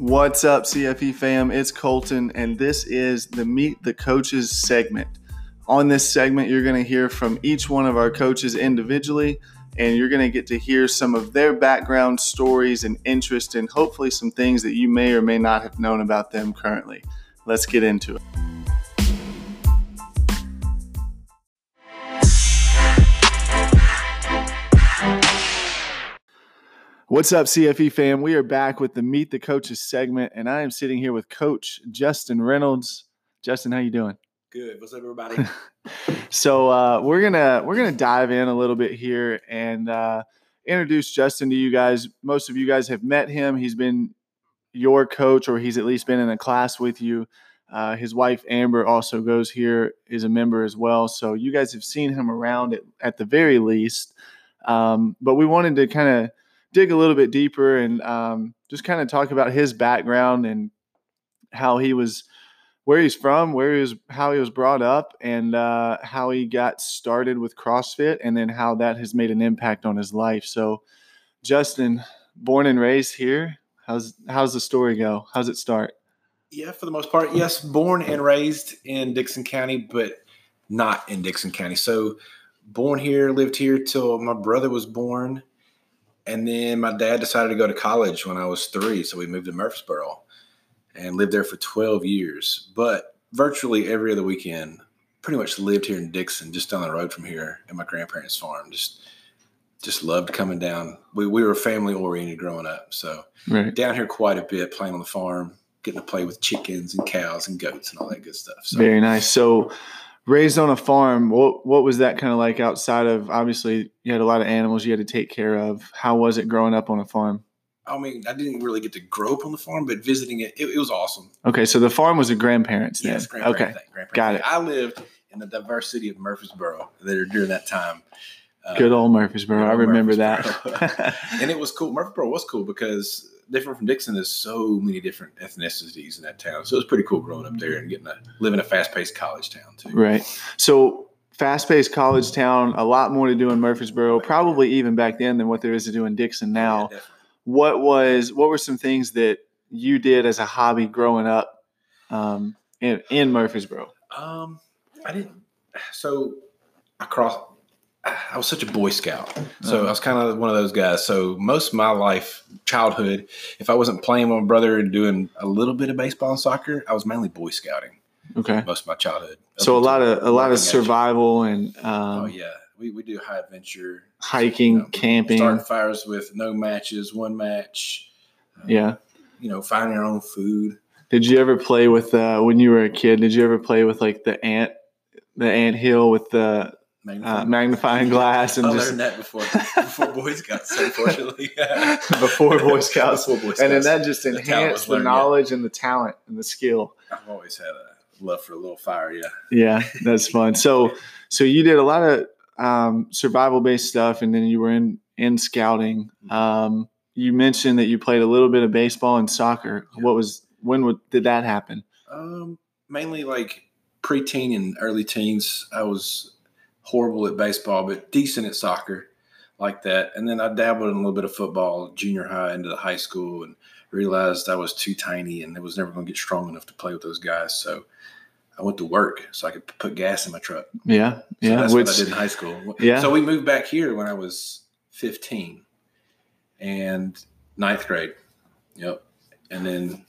What's up, CFE fam? It's Colton, and this is the Meet the Coaches segment. On this segment, you're going to hear from each one of our coaches individually, and you're going to get to hear some of their background stories and interest, and hopefully some things that you may or may not have known about them currently. Let's get into it. What's up, CFE fam? We are back with the Meet the Coaches segment, and I am sitting here with Coach Justin Reynolds. Justin, how you doing? Good. What's up, everybody? So we're gonna dive in a little bit here and introduce Justin to you guys. Most of you guys have met him. He's been your coach, or he's at least been in a class with you. His wife Amber also goes here, is a member as well. So you guys have seen him around at the very least. But we wanted to kind of dig a little bit deeper and just kind of talk about his background and how he was, where he's from, how he was brought up, and how he got started with CrossFit, and then how that has made an impact on his life. So, Justin, born and raised here. How's the story go? How's it start? Yeah, for the most part, yes, born and raised in Dixon County, but not in Dixon County. So, born here, lived here till my brother was born. And then my dad decided to go to college when I was 3, so we moved to Murfreesboro and lived there for 12 years. But virtually every other weekend, pretty much lived here in Dixon, just down the road from here at my grandparents' farm. Just loved coming down. We were family-oriented growing up, so right. Down here quite a bit, playing on the farm, getting to play with chickens and cows and goats and all that good stuff. So. Very nice. So raised on a farm, what was that kind of like outside of, obviously, you had a lot of animals you had to take care of. How was it growing up on a farm? I mean, I didn't really get to grow up on the farm, but visiting it was awesome. Okay, so the farm was a grandparents then? Yes, grandparents. Okay, grandparents. Got it. I lived in the diverse city of Murfreesboro there during that time. Good old Murfreesboro. I remember Murfreesboro. That. And it was cool. Murfreesboro was cool because different from Dixon, there's so many different ethnicities in that town. So it was pretty cool growing up there and live in a fast-paced college town too. Right. So fast-paced college town, a lot more to do in Murfreesboro, probably even back then than what there is to do in Dixon now. Yeah, what were some things that you did as a hobby growing up in Murfreesboro? I didn't. So I was such a Boy Scout, so I was kind of one of those guys. So most of my life, childhood, if I wasn't playing with my brother and doing a little bit of baseball and soccer, I was mainly Boy Scouting. Okay, most of my childhood. So a lot of survival and we do high adventure, hiking, camping, starting fires with no matches, one match. Finding our own food. Did you ever play with when you were a kid? Did you ever play with like the ant hill with the magnifying glass? And I learned that before Boy Scouts, unfortunately. Before Boy Scouts. And then that just enhanced the knowledge and the talent and the skill. I've always had a love for a little fire, yeah. Yeah, that's fun. So you did a lot of survival-based stuff, and then you were in scouting. You mentioned that you played a little bit of baseball and soccer. Yeah. When did that happen? Mainly like preteen and early teens. I was horrible at baseball, but decent at soccer, like that. And then I dabbled in a little bit of football, junior high into the high school, and realized I was too tiny and I was never going to get strong enough to play with those guys. So I went to work so I could put gas in my truck. Yeah, yeah. So that's what I did in high school. Yeah. So we moved back here when I was 15 and 9th grade. Yep. And then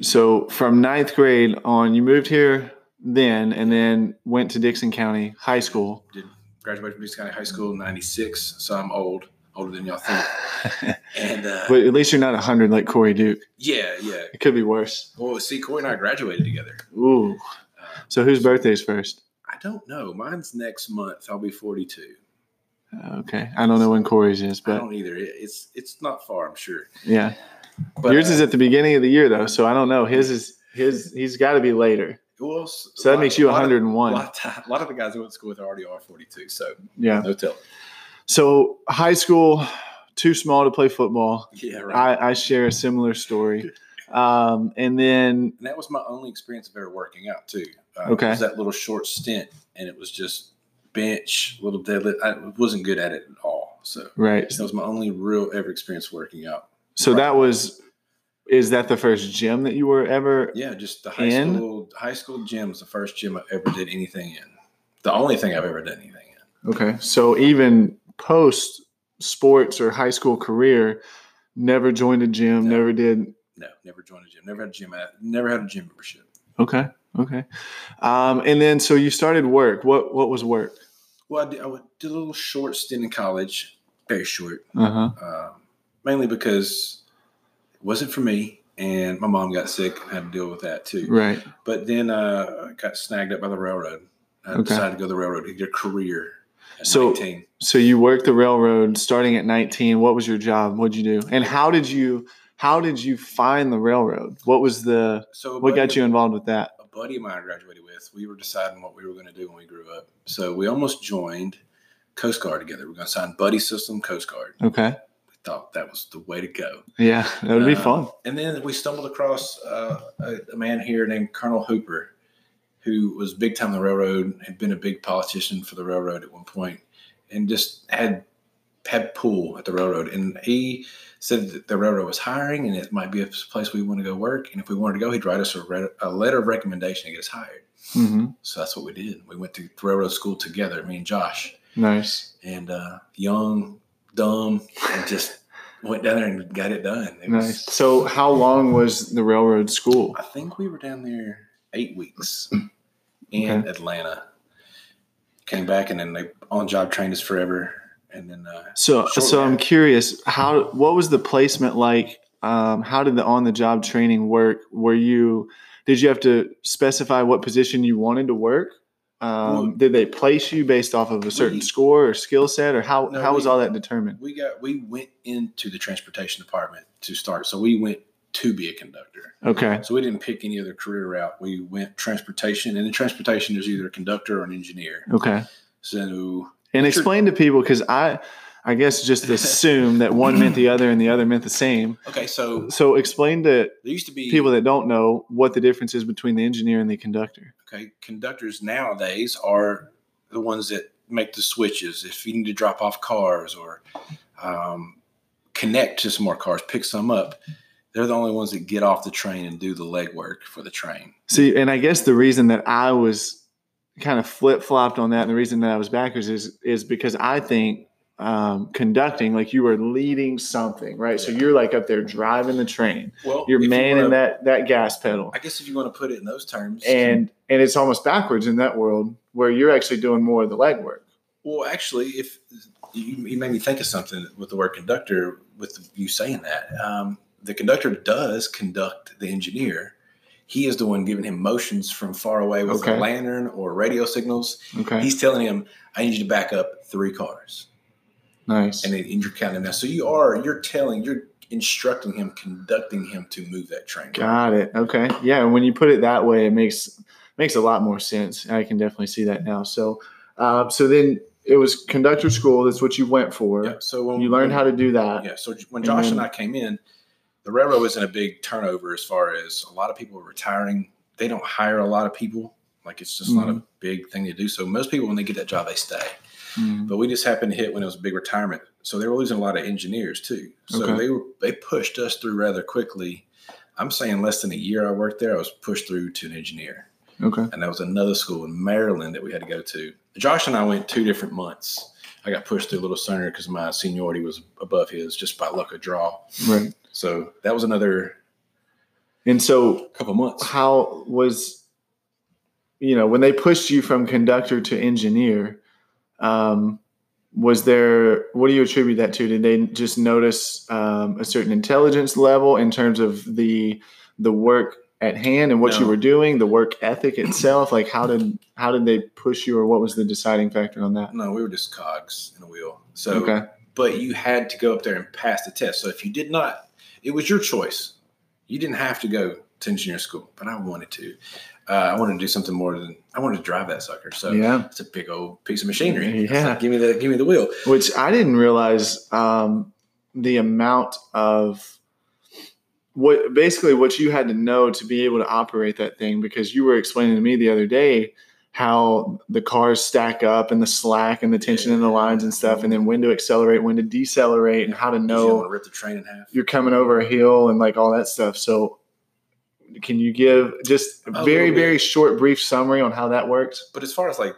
so from 9th grade on, you moved here. Then went to Dixon County High School. Did graduate from Dixon County High School in '96, so I'm older than y'all think. And but at least you're not 100 like Corey Duke. Yeah, yeah. It could be worse. Well, see, Corey and I graduated together. Ooh. So whose birthday's first? I don't know. Mine's next month. I'll be 42. Okay, I don't know when Corey's is, but I don't either. It's not far, I'm sure. Yeah, but yours is at the beginning of the year though, so I don't know. His he's got to be later. Well, so that makes you 101. A lot of the guys I went to school with already are 42, so yeah, no telling. So high school, too small to play football. Yeah, right. I share a similar story. And that was my only experience of ever working out, too. Okay. It was that little short stint, and it was just bench, little deadlift. I wasn't good at it at all. So right. That was my only real ever experience working out. So that was – Is that the first gym that you were ever in? Yeah, just the high school gym was the first gym I ever did anything in. The only thing I've ever done anything in. Okay. So even post sports or high school career, never joined a gym, never did. No, never joined a gym. Never had a gym. Never had a gym membership. Okay. Okay. And then, so you started work. What was work? Well, I did a little short stint in college, very short, mainly because it wasn't for me, and my mom got sick and had to deal with that too. Right. But then I got snagged up by the railroad. I decided to go to the railroad to get a career at 19. So you worked the railroad starting at 19. What was your job? What'd you do? And how did you find the railroad? What got you involved with that? A buddy of mine I graduated with, we were deciding what we were going to do when we grew up. So we almost joined Coast Guard together. We're going to sign buddy system, Coast Guard. Okay. We thought that was the way to go. Yeah, that would be fun. And then we stumbled across a man here named Colonel Hooper, who was big time on the railroad, had been a big politician for the railroad at one point, and just had pool at the railroad. And he said that the railroad was hiring and it might be a place we want to go work. And if we wanted to go, he'd write us a letter of recommendation to get us hired. Mm-hmm. So that's what we did. We went to railroad school together, me and Josh. Nice. And young, dumb, and just went down there and got it done. Nice. So how long was the railroad school? I think we were down there 8 weeks in Atlanta. Came back and then they on-job trained us forever. And then so I'm curious, what was the placement like? How did the on-the-job training work? Did you have to specify what position you wanted to work? Did they place you based off of a certain score or skill set, or how was all that determined? We went into the transportation department to start, so we went to be a conductor. Okay. So we didn't pick any other career route. We went transportation, and in transportation, there's either a conductor or an engineer. Okay. So. And explain to people, because I guess just assume that one meant the other and the other meant the same. Okay, so explain to people that don't know what the difference is between the engineer and the conductor. Okay, conductors nowadays are the ones that make the switches. If you need to drop off cars or connect to some more cars, pick some up. They're the only ones that get off the train and do the legwork for the train. See, and I guess the reason that I was kind of flip-flopped on that, and the reason that I was backwards is because I think conducting, like, you are leading something, right? Yeah. So you're like up there driving the train. Well, you're manning that gas pedal, I guess, if you want to put it in those terms. And it's almost backwards in that world where you're actually doing more of the legwork. Well, actually, if you made me think of something with the word conductor, with you saying that, the conductor does conduct the engineer. He is the one giving him motions from far away with a lantern or radio signals. Okay. He's telling him, I need you to back up 3 cars. Nice. And then you're counting that. So you're instructing him, conducting him to move that train. Got it. Okay. Yeah. And when you put it that way, it makes a lot more sense. I can definitely see that now. So, so then it was conductor school. That's what you went for. Yeah. So you learned how to do that. Yeah. So when Josh and I came in, the railroad was in a big turnover as far as a lot of people are retiring. They don't hire a lot of people. Like, it's just not a big thing to do. So most people, when they get that job, they stay. Mm. But we just happened to hit when it was a big retirement. So they were losing a lot of engineers too. So they pushed us through rather quickly. I'm saying less than a year I worked there, I was pushed through to an engineer. Okay. And that was another school in Maryland that we had to go to. Josh and I went 2 different months. I got pushed through a little sooner because my seniority was above his just by luck of draw. Right. So that was another couple months. How was, when they pushed you from conductor to engineer, what do you attribute that to? Did they just notice a certain intelligence level in terms of the work at hand and what you were doing, the work ethic itself? Like, how did they push you, or what was the deciding factor on that? No, we were just cogs in a wheel. So, but you had to go up there and pass the test. So if you did not, it was your choice. You didn't have to go to engineer school, but I wanted to. I wanted to do something more than I wanted to drive that sucker. So it's a big old piece of machinery. Yeah. Like, give me the wheel. Which I didn't realize the amount of what you had to know to be able to operate that thing, because you were explaining to me the other day how the cars stack up and the slack and the tension in the lines and stuff, and then when to accelerate, when to decelerate, and how to know to rip the train in half. You're coming over a hill and like all that stuff. So can you give just a very short, brief summary on how that works? But as far as like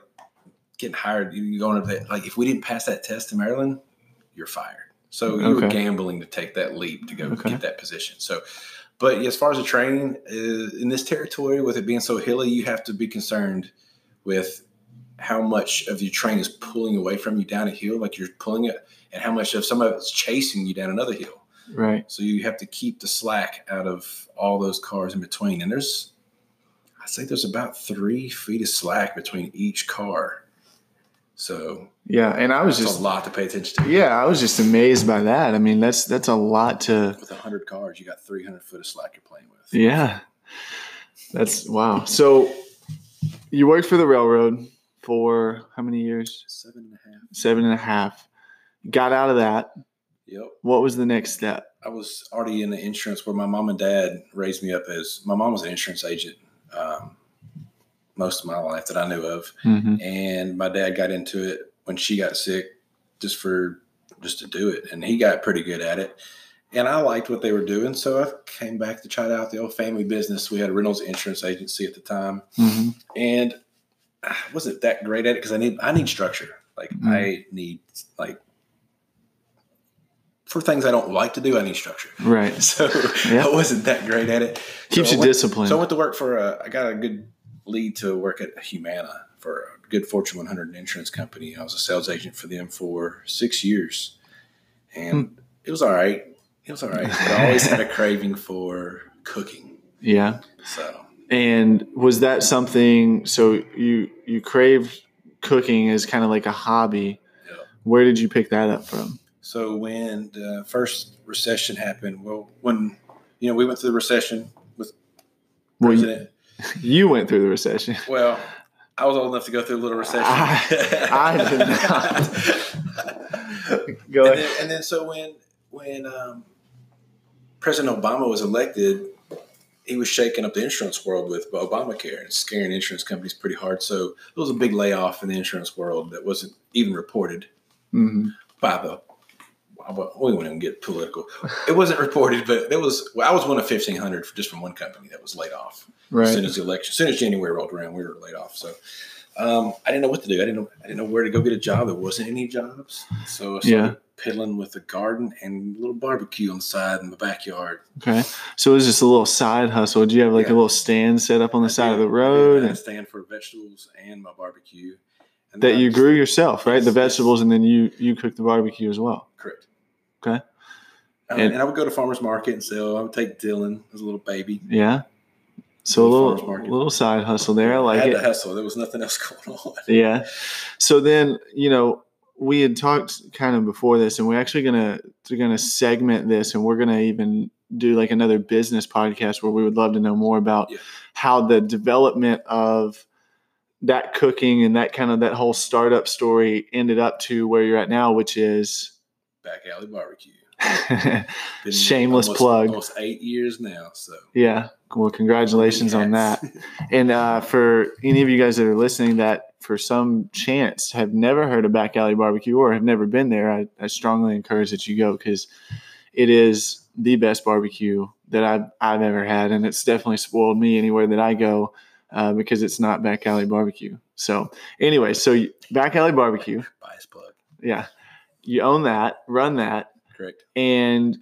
getting hired, you going up there, like if we didn't pass that test in Maryland, you're fired. So you were gambling to take that leap to go get that position. So, but as far as the training in this territory, with it being so hilly, you have to be concerned with how much of your train is pulling away from you down a hill, like you're pulling it, and how much of some of it's chasing you down another hill. Right. So you have to keep the slack out of all those cars in between. And there's, I think there's about 3 feet of slack between each car. So yeah, and I was just a lot to pay attention to. Yeah, I was just amazed by that. I mean, that's a lot to. With 100 cars, you got 300 foot of slack you're playing with. Yeah, that's wow. So. You worked for the railroad for how many years? 7.5 7.5 Got out of that. Yep. What was the next step? I was already in the insurance where my mom and dad raised me up as – my mom was an insurance agent most of my life that I knew of. Mm-hmm. And my dad got into it when she got sick just to do it. And he got pretty good at it. And I liked what they were doing, so I came back to try out the old family business. We had a Reynolds Insurance Agency at the time, and I wasn't that great at it because I need structure. Like I need for things I don't like to do, I need structure. Right. So I wasn't that great at it. Keeps you disciplined. So I went to work for I got a good lead to work at Humana for a good Fortune 100 insurance company. I was a sales agent for them for 6 years, and it was all right. It was all right. But I always had a craving for cooking. Yeah. So. And was that something? So you craved cooking as kind of like a hobby. Yeah. Where did you pick that up from? So when the first recession happened, we went through the recession with President. You went through the recession. Well, I was old enough to go through a little recession. I did not. Go ahead. And then so when President Obama was elected, he was shaking up the insurance world with Obamacare and scaring insurance companies pretty hard. So there was a big layoff in the insurance world that wasn't even reported by the. We won't even get political. It wasn't reported, but there was. Well, I was one of 1,500 just from one company that was laid off as soon as the election, as soon as January rolled around, we were laid off. So I didn't know what to do. I didn't know where to go get a job. There wasn't any jobs. So I started piddling with a garden and a little barbecue on the side in the backyard. Okay. So it was just a little side hustle. Did you have like a little stand set up on the side of the road? Yeah, a stand for vegetables and my barbecue. And that you grew yourself, right? The vegetables, and then you cooked the barbecue as well. Correct. Okay. And I would go to farmer's market and sell. I would take Dylan as a little baby. Yeah. So a little side hustle there. I had to hustle. There was nothing else going on. Yeah. So then, we had talked kind of before this, and we're actually going to segment this, and we're going to even do like another business podcast where we would love to know more about how the development of that cooking and that kind of that whole startup story ended up to where you're at now, which is Back Alley Barbecue. Shameless plug. Almost 8 years now. So yeah. Well, congratulations on that. And for any of you guys that are listening that for some chance have never heard of Back Alley Barbecue or have never been there, I strongly encourage that you go because it is the best barbecue that I've ever had. And it's definitely spoiled me anywhere that I go because it's not Back Alley Barbecue. So anyway, Back Alley Barbecue. Bias plug. Yeah. You own that, run that. Correct. And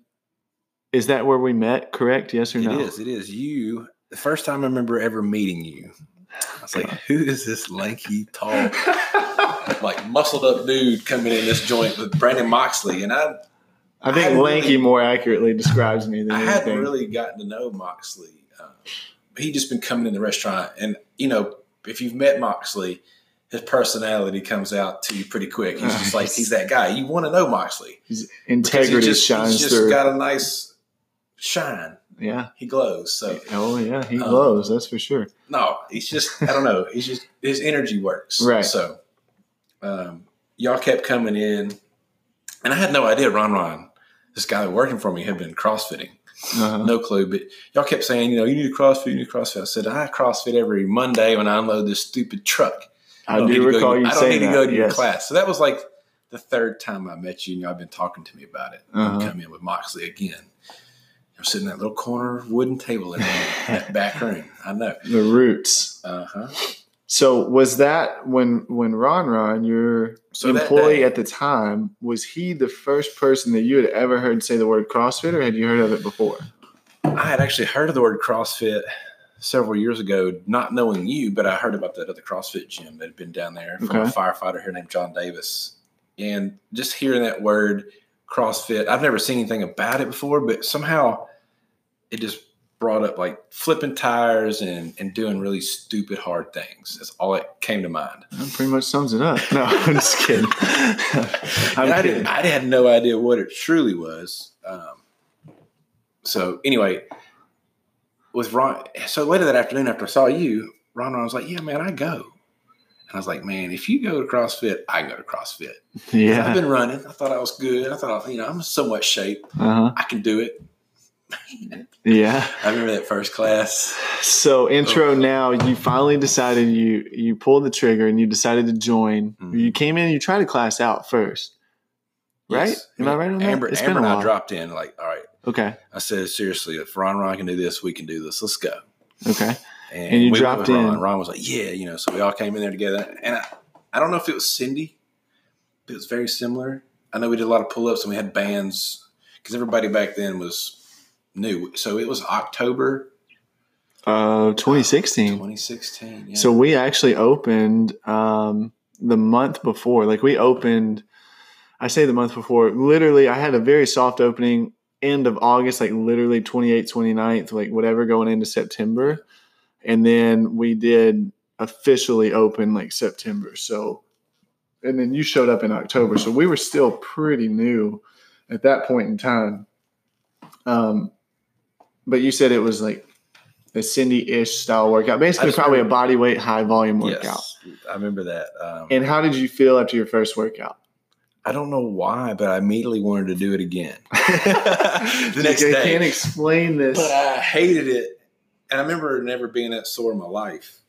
is that where we met? Correct? Yes or no? It is. You, the first time I remember ever meeting you, I was like, who is this lanky, tall, like muscled up dude coming in this joint with Brandon Moxley? And I think lanky more accurately describes me than anything. I hadn't really gotten to know Moxley. He'd just been coming in the restaurant. And, if you've met Moxley, his personality comes out to you pretty quick. He's just like, he's that guy. You want to know Moxley. His integrity shines through. He's just got a nice shine. Yeah. He glows. So. Oh, yeah. He glows. That's for sure. No, he's just, I don't know. He's just, his energy works. Right. So y'all kept coming in. And I had no idea Ron, this guy working for me, had been CrossFitting. No clue. But y'all kept saying, you need to CrossFit, I said, I CrossFit every Monday when I unload this stupid truck. I do recall you saying that. I don't need to go to your class. So that was like the third time I met you, and y'all been talking to me about it. You come in with Moxley again. You're sitting at that little corner wooden table in that back room. I know. The roots. So was that when Ron, your employee at the time, was he the first person that you had ever heard say the word CrossFit, or had you heard of it before? I had actually heard of the word CrossFit several years ago, not knowing you, but I heard about that other CrossFit gym that had been down there from a firefighter here named John Davis. And just hearing that word CrossFit, I've never seen anything about it before, but somehow it just brought up like flipping tires and doing really stupid hard things. That's all that came to mind. That pretty much sums it up. No, I'm just kidding. I had no idea what it truly was. So anyway, with Ron, so later that afternoon after I saw you, Ron was like, yeah, man, I go. And I was like, man, if you go to CrossFit, I go to CrossFit. Yeah. I've been running. I thought I was good. I thought, I'm in somewhat shape. I can do it. I remember that first class. So now, you finally decided, you pulled the trigger and you decided to join. You came in and you tried to class out first, right? Am I right on that? It's Amber been a while. And I dropped in like, all right. Okay. I said, seriously, if Ron can do this, we can do this. Let's go. Okay. And you dropped in. Ron was like, yeah, so we all came in there together. And I don't know if it was Cindy, but it was very similar. I know we did a lot of pull-ups and we had bands because everybody back then was new. So it was October 2016. 2016. Yeah. So we actually opened the month before. Like we opened, I say the month before, literally I had a very soft opening end of August, like literally 28th, 29th, like whatever going into September. And then we did officially open like September. So, and then you showed up in October. So we were still pretty new at that point in time. But you said it was like a Cindy-ish style workout, basically probably a body weight, high volume workout. Yes, I remember that. And how did you feel after your first workout? I don't know why, but I immediately wanted to do it again. The next day. I can't explain this. But I hated it. And I remember never being that sore in my life,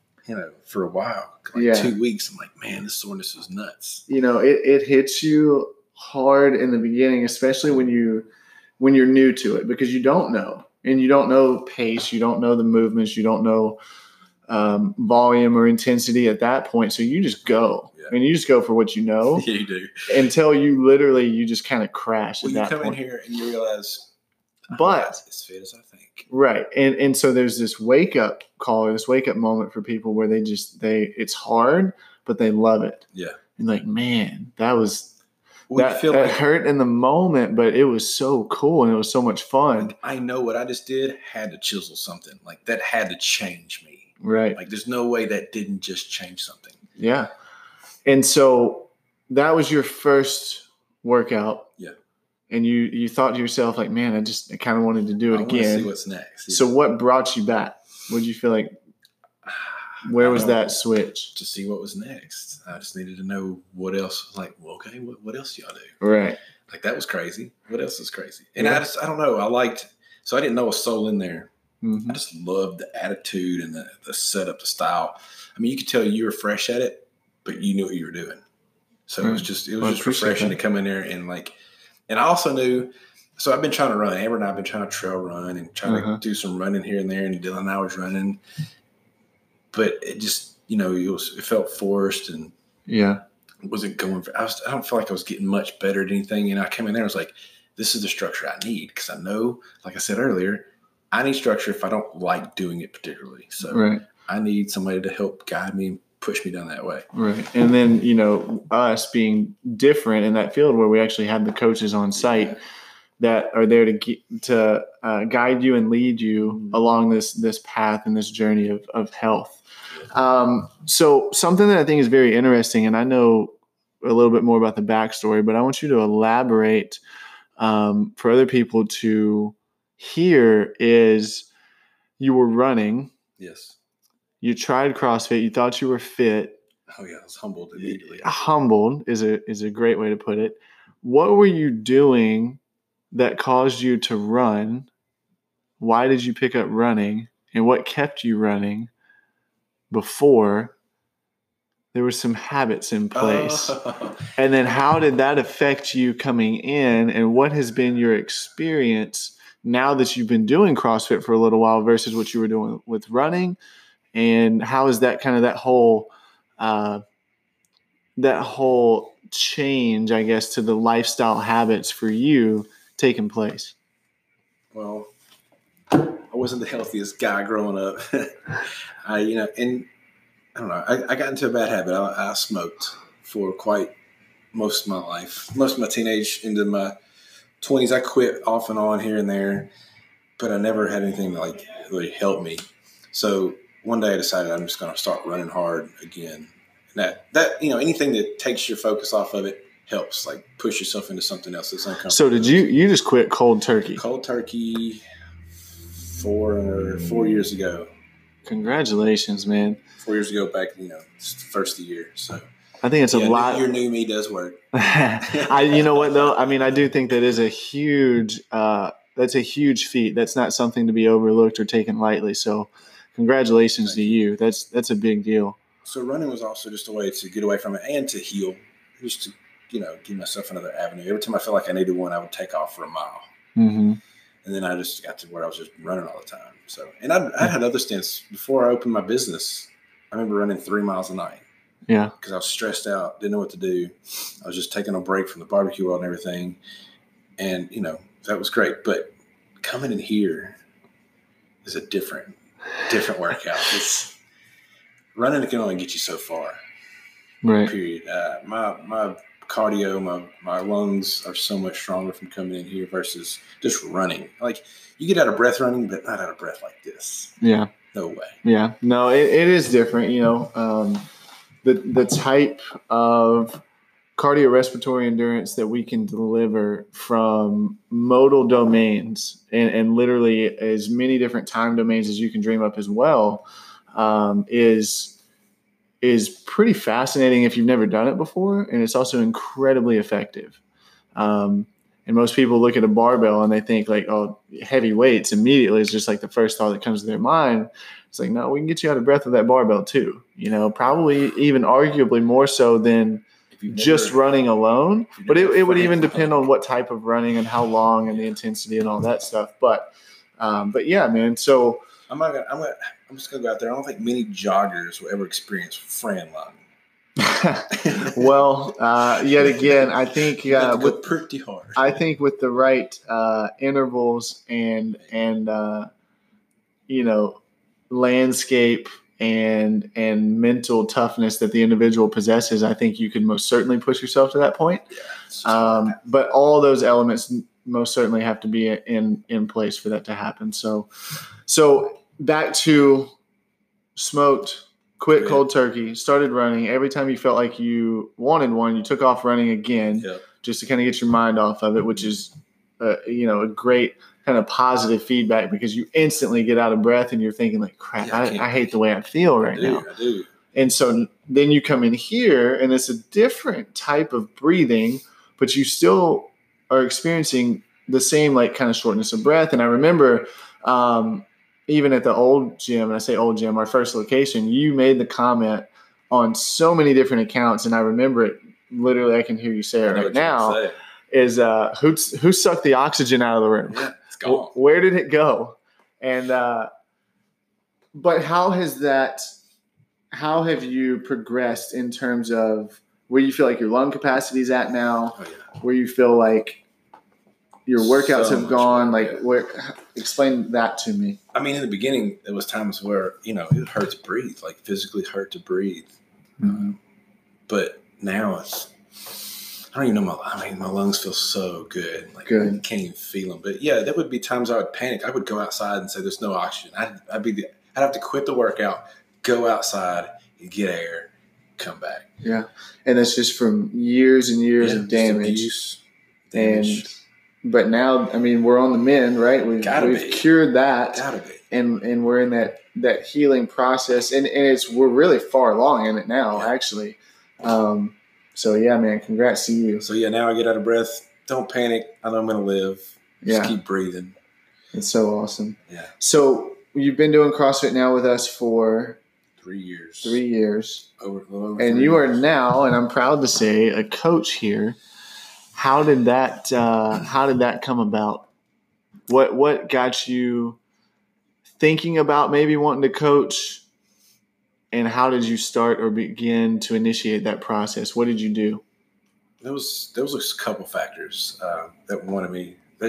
for a while, 2 weeks. I'm like, man, this soreness is nuts. It hits you hard in the beginning, especially when you're new to it, because you don't know. And you don't know pace, you don't know the movements, you don't know volume or intensity at that point. So you just go. Yeah. And you just go for what you know. You do. Until you literally, you just kind of crash at that point. You come in here and you realize, I'm not as fit as I think. Right. And so there's this wake-up call or this wake-up moment for people where they just, it's hard, but they love it. Yeah. And like, man, that was... That hurt in the moment, but it was so cool and it was so much fun. Like, I know what I just did had to chisel something. Like that had to change me. Right. Like there's no way that didn't just change something. Yeah. And so that was your first workout. Yeah. And you thought to yourself, like, man, I kind of wanted to do it again. I want to see what's next. Yeah. So what brought you back? What did you feel like? Where was that switch? To see what was next. I just needed to know what else. Like, well, okay, what else do y'all do? Right. Like, that was crazy. What else is crazy? And yeah. I don't know. So I didn't know a soul in there. I just loved the attitude and the setup, the style. I mean, you could tell you were fresh at it, but you knew what you were doing. So it was just refreshing to come in there and like, and I also knew, so I've been trying to run. Amber and I have been trying to trail run and trying to do some running here and there. And Dylan and I was running. But it just, it felt forced and wasn't going for. I don't feel like I was getting much better at anything. And I came in there and was like, this is the structure I need because I know, like I said earlier, I need structure if I don't like doing it particularly. So I need somebody to help guide me, push me down that way. Right. And then, us being different in that field where we actually had the coaches on site that are there to guide you and lead you along this path and this journey of health. So something that I think is very interesting, and I know a little bit more about the backstory, but I want you to elaborate for other people to hear is you were running. Yes. You tried CrossFit. You thought you were fit. Oh, yeah. I was humbled immediately. Humbled is a great way to put it. What were you doing that caused you to run why did you pick up running and what kept you running before there were some habits in place? Oh. And then how did that affect you coming in, and what has been your experience now that you've been doing CrossFit for a little while versus what you were doing with running? And how is that kind of that whole change, I guess, to the lifestyle habits for you taking place? Well, I wasn't the healthiest guy growing up. I got into a bad habit. I smoked for quite most of my life, most of my teenage into my 20s. I quit off and on here and there, but I never had anything that like really helped me. So one day I decided I'm just going to start running hard again. And that anything that takes your focus off of it helps, like push yourself into something else that's uncomfortable. So did you just quit cold turkey? Cold turkey four years ago. Congratulations, man. 4 years ago, back, first of the year. So I think it's a lot. Your new me does work. You know what though? I mean, I do think that is a huge, that's a huge feat. That's not something to be overlooked or taken lightly. So congratulations to you. That's a big deal. So running was also just a way to get away from it and to heal, just to, give myself another avenue. Every time I felt like I needed one, I would take off for a mile. Mm-hmm. And then I just got to where I was just running all the time. So, and I had other stints before I opened my business. I remember running 3 miles a night. Yeah, because I was stressed out, didn't know what to do. I was just taking a break from the barbecue world and everything, and that was great. But coming in here is a different workout. It's, running can only get you so far, right? Period. My cardio, my lungs are so much stronger from coming in here versus just running. Like, you get out of breath running, but not out of breath like this. Yeah. No way. Yeah. No, it is different. The type of cardiorespiratory endurance that we can deliver from modal domains and literally as many different time domains as you can dream up as well, is pretty fascinating if you've never done it before. And it's also incredibly effective. And most people look at a barbell and they think like, oh, heavy weights immediately is just like the first thought that comes to their mind. It's like, no, we can get you out of breath with that barbell too. Probably even arguably more so than just running alone. But it would even depend on what type of running and how long and the intensity and all that stuff. But yeah, man. So I'm just gonna go out there. I don't think many joggers will ever experience Fran Lung. Well, yet again, I think with pretty hard. I think with the right intervals and landscape and mental toughness that the individual possesses, I think you can most certainly push yourself to that point. Yeah, but all those elements most certainly have to be in place for that to happen. So back to smoked. Quit cold turkey, started running. Every time you felt like you wanted one, you took off running again, just to kind of get your mind off of it, which is, a great kind of positive feedback, because you instantly get out of breath and you're thinking like, crap, I hate the way I feel right now. I do. And so then you come in here and it's a different type of breathing, but you still are experiencing the same like kind of shortness of breath. And I remember, even at the old gym, and I say old gym, our first location, you made the comment on so many different accounts, and I remember it. Literally, I can hear you say it right now. Is who sucked the oxygen out of the room? Yeah, it's gone. Where did it go? And but how have you progressed in terms of where you feel like your lung capacity is at now? Oh, yeah. Where you feel like your workouts have gone? Like, where? Explain that to me. I mean, in the beginning, there was times where, it hurt to breathe, like physically hurt to breathe. Mm-hmm. But now I don't even know my lungs feel so good. Like, good. You can't even feel them. But yeah, there would be times I would panic. I would go outside and say, there's no oxygen. I'd have to quit the workout, go outside and get air, come back. Yeah. And that's just from years and years of damage. But now, I mean, we're on the mend, right? We've cured that. Gotta be. And we're in that healing process. And we're really far along in it now, actually. So, yeah, man, congrats to you. So, yeah, now I get out of breath. Don't panic. I know I'm going to live. Just keep breathing. It's so awesome. Yeah. So you've been doing CrossFit now with us for 3 years. 3 years. Over and you years. Are now, and I'm proud to say, a coach here. How did that come about? What got you thinking about maybe wanting to coach, and how did you start or begin to initiate that process? What did you do? There was a couple factors that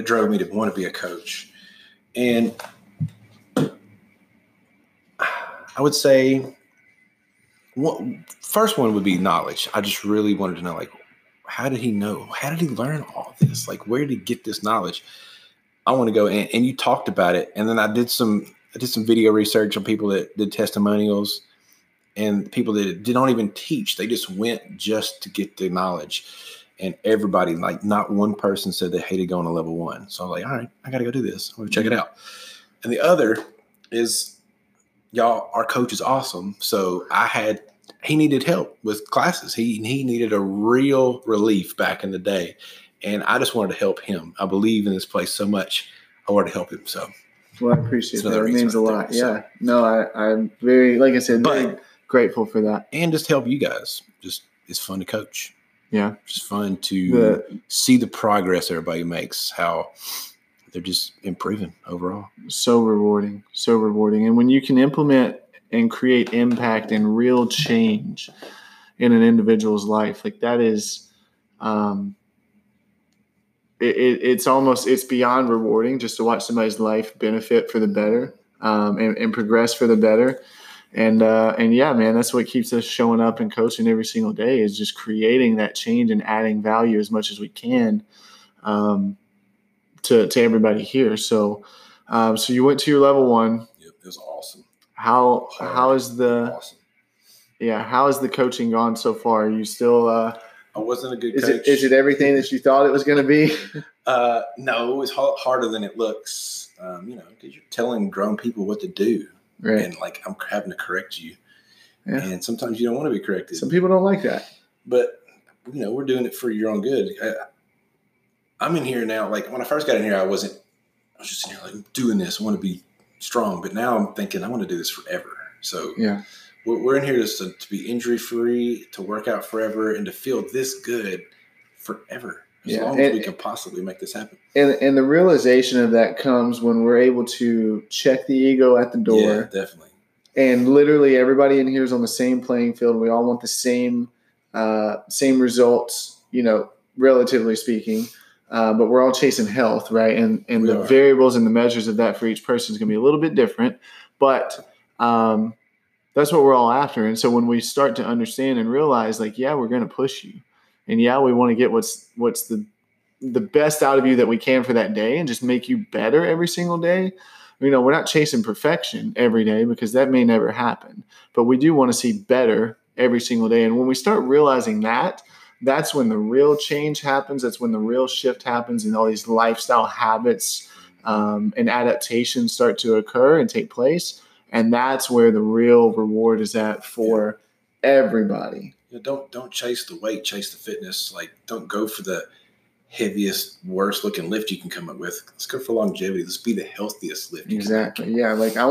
drove me to want to be a coach, and I would say first one would be knowledge. I just really wanted to know, like, how did he know? How did he learn all this? Like, where did he get this knowledge? I want to go in, and you talked about it, and then I did some video research on people that did testimonials and people that did not even teach. They just went just to get the knowledge, and everybody, like, not one person said they hated going to level one. So I'm like, all right, I got to go do this. I'm going to check it out. And the other is, y'all, our coach is awesome. So he needed help with classes. He needed a real relief back in the day. And I just wanted to help him. I believe in this place so much. I wanted to help him. So, well, I appreciate that. It means a lot. There, yeah. So. No, I'm very, like I said, very grateful for that. And just help you guys. Just, it's fun to coach. Yeah. It's fun to see the progress everybody makes, how they're just improving overall. So rewarding. So rewarding. And when you can implement and create impact and real change in an individual's life, like that is, it's beyond rewarding just to watch somebody's life benefit for the better, and progress for the better. And yeah, man, that's what keeps us showing up and coaching every single day, is just creating that change and adding value as much as we can, to everybody here. So, so you went to your level one. Yep, it was awesome. How is the coaching gone so far? Are you still, I wasn't a good coach. Is it everything that you thought it was going to be? No, it's harder than it looks, because you're telling grown people what to do. Right. And, like, I'm having to correct you. Yeah. And sometimes you don't want to be corrected. Some people don't like that. But, we're doing it for your own good. I'm in here now. Like, when I first got in here, I was just in here, like, I'm doing this. I want to be strong. But now I'm thinking I want to do this forever. So, yeah. We're in here just to be injury-free, to work out forever, and to feel this good forever, as long as we can possibly make this happen. And the realization of that comes when we're able to check the ego at the door. Yeah, definitely. And literally everybody in here is on the same playing field. We all want the same results, relatively speaking. But we're all chasing health, right? And the variables and the measures of that for each person is going to be a little bit different. But that's what we're all after. And so when we start to understand and realize, like, yeah, we're going to push you, and yeah, we want to get what's the best out of you that we can for that day, and just make you better every single day. We're not chasing perfection every day, because that may never happen, but we do want to see better every single day. And when we start realizing that, that's when the real change happens. That's when the real shift happens, and all these lifestyle habits and adaptations start to occur and take place. And that's where the real reward is at for everybody. Yeah, don't chase the weight, chase the fitness. Like, don't go for the heaviest, worst looking lift you can come up with. Let's go for longevity. Let's be the healthiest lift. Exactly. Yeah. Like, I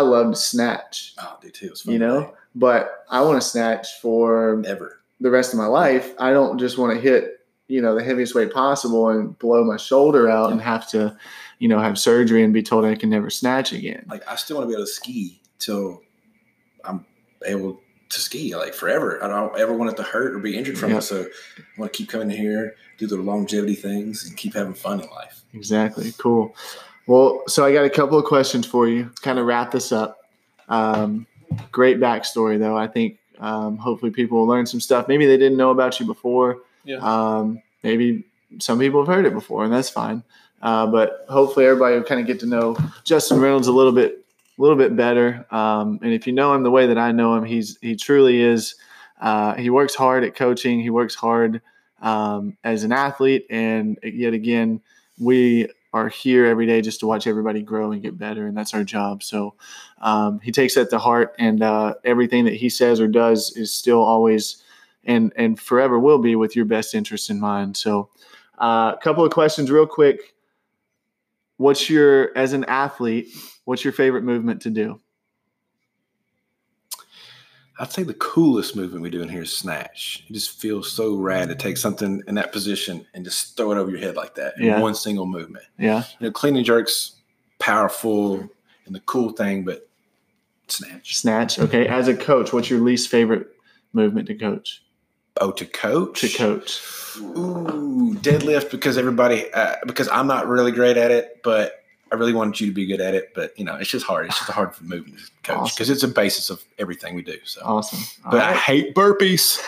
love to snatch. Oh, I do too. It's fun. But I want to snatch for ever the rest of my life. I don't just want to hit, the heaviest weight possible and blow my shoulder out and have to, have surgery and be told I can never snatch again. Like, I still want to be able to ski till I'm able to ski, like, forever. I don't ever want it to hurt or be injured from it. So I want to keep coming here, do the longevity things, and keep having fun in life. Exactly. Cool. Well, so I got a couple of questions for you to kind of wrap this up. Great backstory, though. I think hopefully people will learn some stuff. Maybe they didn't know about you before. Yeah. Maybe some people have heard it before, and that's fine. But hopefully everybody will kind of get to know Justin Reynolds a little bit better. And if you know him the way that I know him, he truly is. He works hard at coaching. He works hard as an athlete. And yet again, we are here every day just to watch everybody grow and get better. And that's our job. So he takes that to heart, and everything that he says or does is still always and forever will be with your best interests in mind. So a couple of questions real quick. as an athlete, what's your favorite movement to do? I'd say the coolest movement we do in here is snatch. It just feels so rad to take something in that position and just throw it over your head like that in one single movement. Yeah. You know, clean and jerk's powerful and the cool thing, but snatch. Snatch. Okay. As a coach, what's your least favorite movement to coach? Oh, to coach? To coach. Ooh, deadlift, because because I'm not really great at it, but I really wanted you to be good at it, but, you know, it's just hard. It's just hard for movement to coach because it's a basis of everything we do. So awesome. I hate burpees.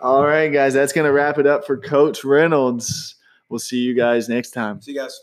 All right, guys, that's going to wrap it up for Coach Reynolds. We'll see you guys next time. See you guys.